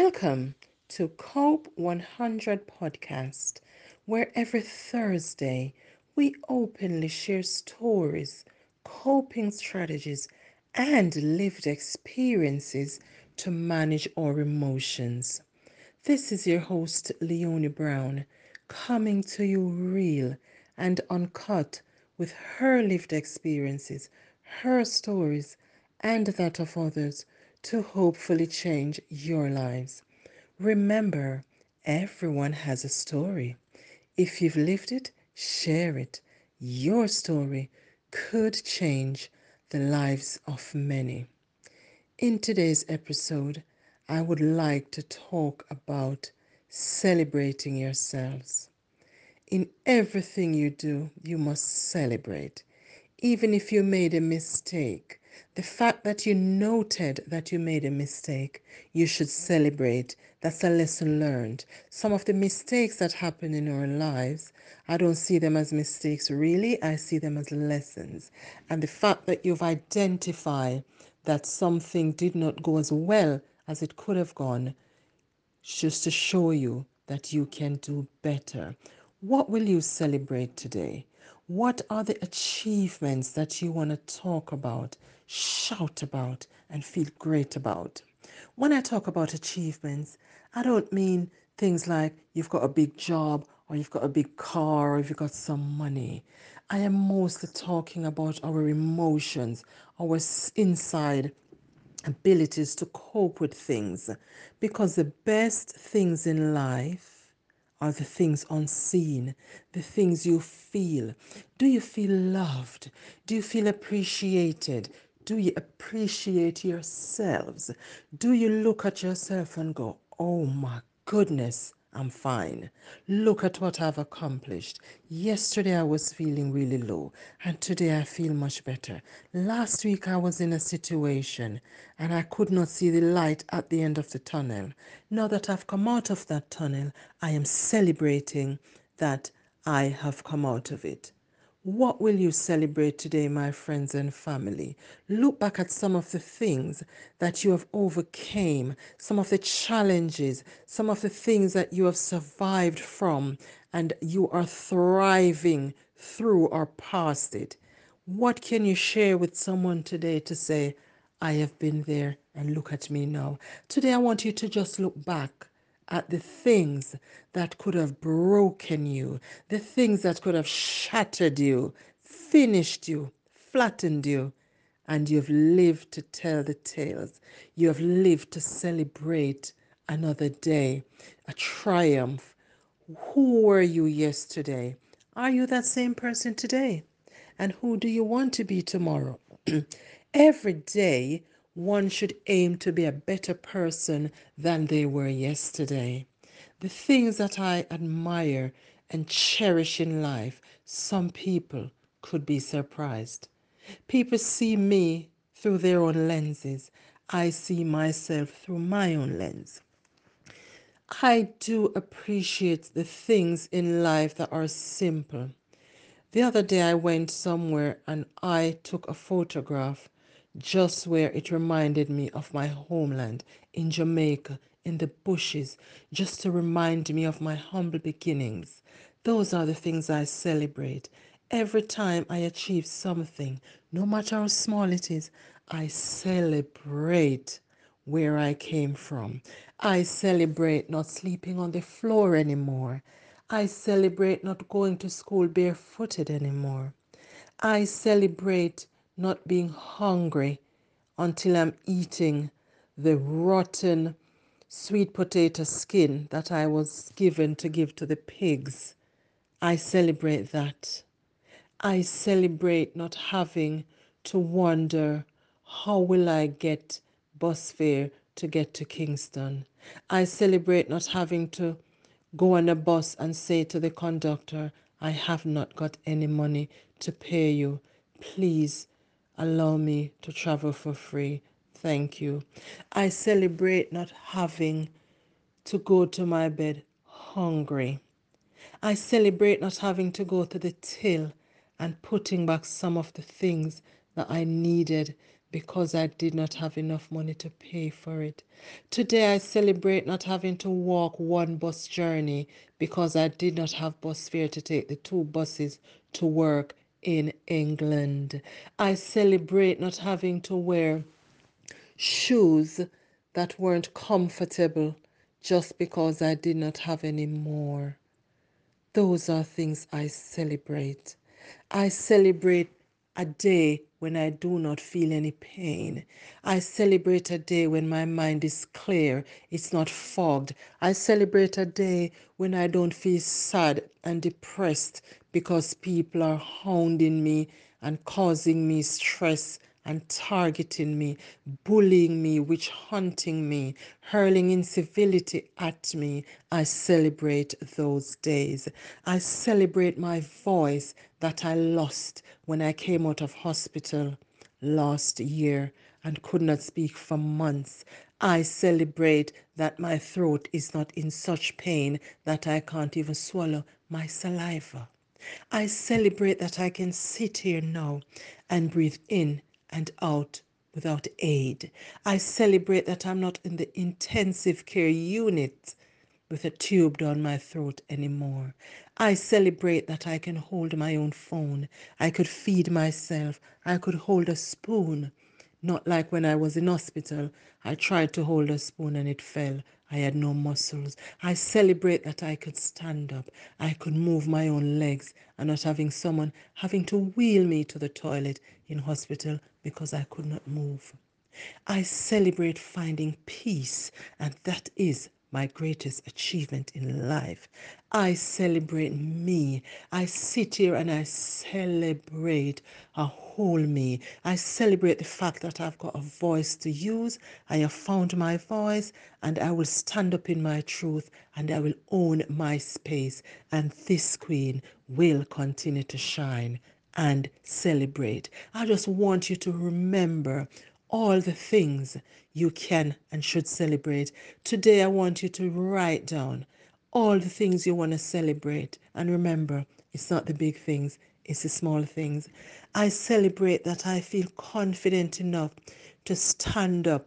Welcome to COPE 100 podcast, where every Thursday we openly share stories, coping strategies, and lived experiences to manage our emotions. This is your host, Leonie Brown, coming to you real and uncut with her lived experiences, her stories, and that of others to hopefully change your lives. Remember, everyone has a story. If you've lived it, share it. Your story could change the lives of many. In today's episode, I would like to talk about celebrating yourselves. In everything you do, you must celebrate. Even if you made a mistake, the fact that you noted that you made a mistake, you should celebrate. That's a lesson learned. Some of the mistakes that happen in our lives, I don't see them as mistakes really, I see them as lessons. And the fact that you've identified that something did not go as well as it could have gone, just to show you that you can do better. What will you celebrate today? What are the achievements that you want to talk about, shout about, and feel great about? When I talk about achievements, I don't mean things like you've got a big job, or you've got a big car, or you've got some money. I am mostly talking about our emotions, our inside abilities to cope with things, because the best things in life are the things unseen, the things you feel. Do you feel loved? Do you feel appreciated? Do you appreciate yourselves? Do you look at yourself and go, oh my goodness, I'm fine. Look at what I've accomplished. Yesterday I was feeling really low, and today I feel much better. Last week I was in a situation and I could not see the light at the end of the tunnel. Now that I've come out of that tunnel, I am celebrating that I have come out of it. What will you celebrate today, my friends and family? Look back at some of the things that you have overcome, some of the challenges, some of the things that you have survived from, and you are thriving through or past it. What can you share with someone today to say, I have been there and look at me now? Today, I want you to just look back at the things that could have broken you, the things that could have shattered you, finished you, flattened you, and you've lived to tell the tales. You have lived to celebrate another day, a triumph. Who were you yesterday? Are you that same person today? And who do you want to be tomorrow? Every day, one should aim to be a better person than they were yesterday. The things that I admire and cherish in life, some people could be surprised. People see me through their own lenses. I see myself through my own lens. I do appreciate the things in life that are simple. The other day I went somewhere and I took a photograph just where it reminded me of my homeland in Jamaica, in the bushes, just to remind me of my humble beginnings. Those are the things I celebrate. Every time I achieve something, no matter how small it is, I celebrate where I came from. I celebrate not sleeping on the floor anymore. I celebrate not going to school barefooted anymore. I celebrate not being hungry until I'm eating the rotten sweet potato skin that I was given to give to the pigs. I celebrate that. I celebrate not having to wonder, how will I get bus fare to get to Kingston? I celebrate not having to go on a bus and say to the conductor, I have not got any money to pay you. Please, allow me to travel for free. Thank you. I celebrate not having to go to my bed hungry. I celebrate not having to go to the till and putting back some of the things that I needed, because I did not have enough money to pay for it. Today I celebrate not having to walk one bus journey because I did not have bus fare to take the two buses to work in England. I celebrate not having to wear shoes that weren't comfortable just because I did not have any more. Those are things I celebrate. I celebrate a day when I do not feel any pain. I celebrate a day when my mind is clear, it's not fogged. I celebrate a day when I don't feel sad and depressed because people are hounding me and causing me stress and targeting me, bullying me, witch hunting me, hurling incivility at me. I celebrate those days. I celebrate my voice that I lost when I came out of hospital last year and could not speak for months. I celebrate that my throat is not in such pain that I can't even swallow my saliva. I celebrate that I can sit here now and breathe in and out without aid. I celebrate that I'm not in the intensive care unit with a tube down my throat anymore. I celebrate that I can hold my own phone. I could feed myself. I could hold a spoon. Not like when I was in hospital. I tried to hold a spoon and it fell. I had no muscles. I celebrate that I could stand up. I could move my own legs and not having someone having to wheel me to the toilet in hospital because I could not move. I celebrate finding peace, and that is my greatest achievement in life. I celebrate me. I sit here and I celebrate a whole me. I celebrate the fact that I've got a voice to use. I have found my voice, and I will stand up in my truth, and I will own my space. And this queen will continue to shine and celebrate. I just want you to remember all the things you can and should celebrate. Today I want you to write down all the things you want to celebrate. And remember, it's not the big things, it's the small things. I celebrate that I feel confident enough to stand up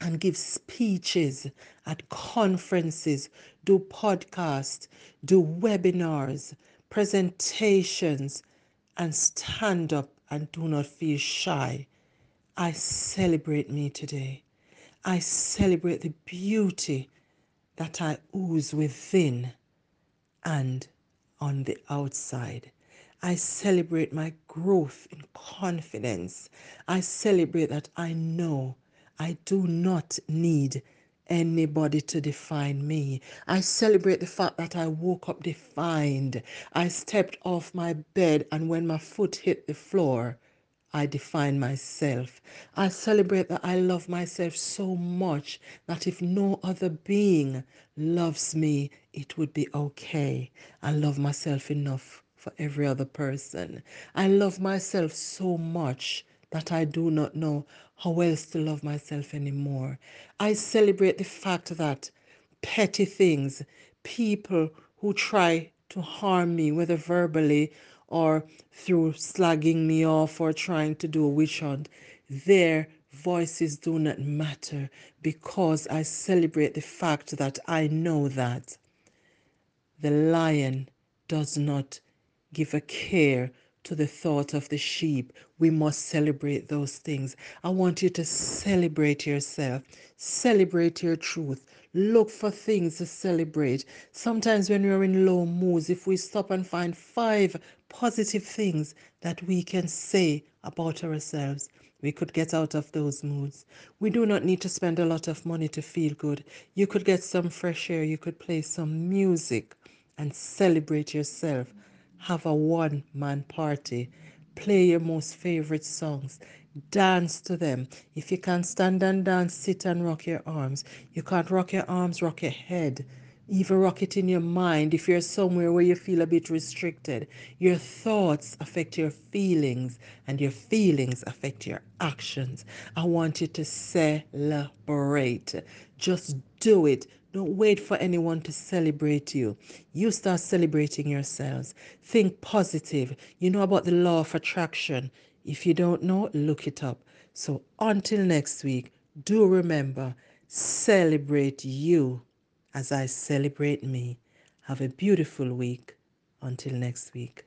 and give speeches at conferences, do podcasts, do webinars, presentations, and stand up and do not feel shy. I celebrate me today. I celebrate the beauty that I ooze within and on the outside. I celebrate my growth in confidence. I celebrate that I know I do not need anybody to define me. I celebrate the fact that I woke up defined. I stepped off my bed, and when my foot hit the floor, I define myself. I celebrate that I love myself so much that if no other being loves me, it would be okay. I love myself enough for every other person. I love myself so much that I do not know how else to love myself anymore. I celebrate the fact that petty things, people who try to harm me, whether verbally or through slagging me off or trying to do a witch hunt, their voices do not matter, because I celebrate the fact that I know that the lion does not give a care to the thought of the sheep. We must celebrate those things. I want you to celebrate yourself, celebrate your truth, look for things to celebrate. Sometimes when we're in low moods, if we stop and find 5 positive things that we can say about ourselves, we could get out of those moods. We do not need to spend a lot of money to feel good. You could get some fresh air, you could play some music and celebrate yourself. Have a one-man party. Play your most favorite songs. Dance to them. If you can't stand and dance, sit and rock your arms. You can't rock your arms, rock your head. Even rock it in your mind. If you're somewhere where you feel a bit restricted, your thoughts affect your feelings, and your feelings affect your actions. I want you to celebrate. Just do it. Don't wait for anyone to celebrate you. You start celebrating yourselves. Think positive. You know about the law of attraction. If you don't know, look it up. So until next week, do remember, celebrate you as I celebrate me. Have a beautiful week. Until next week.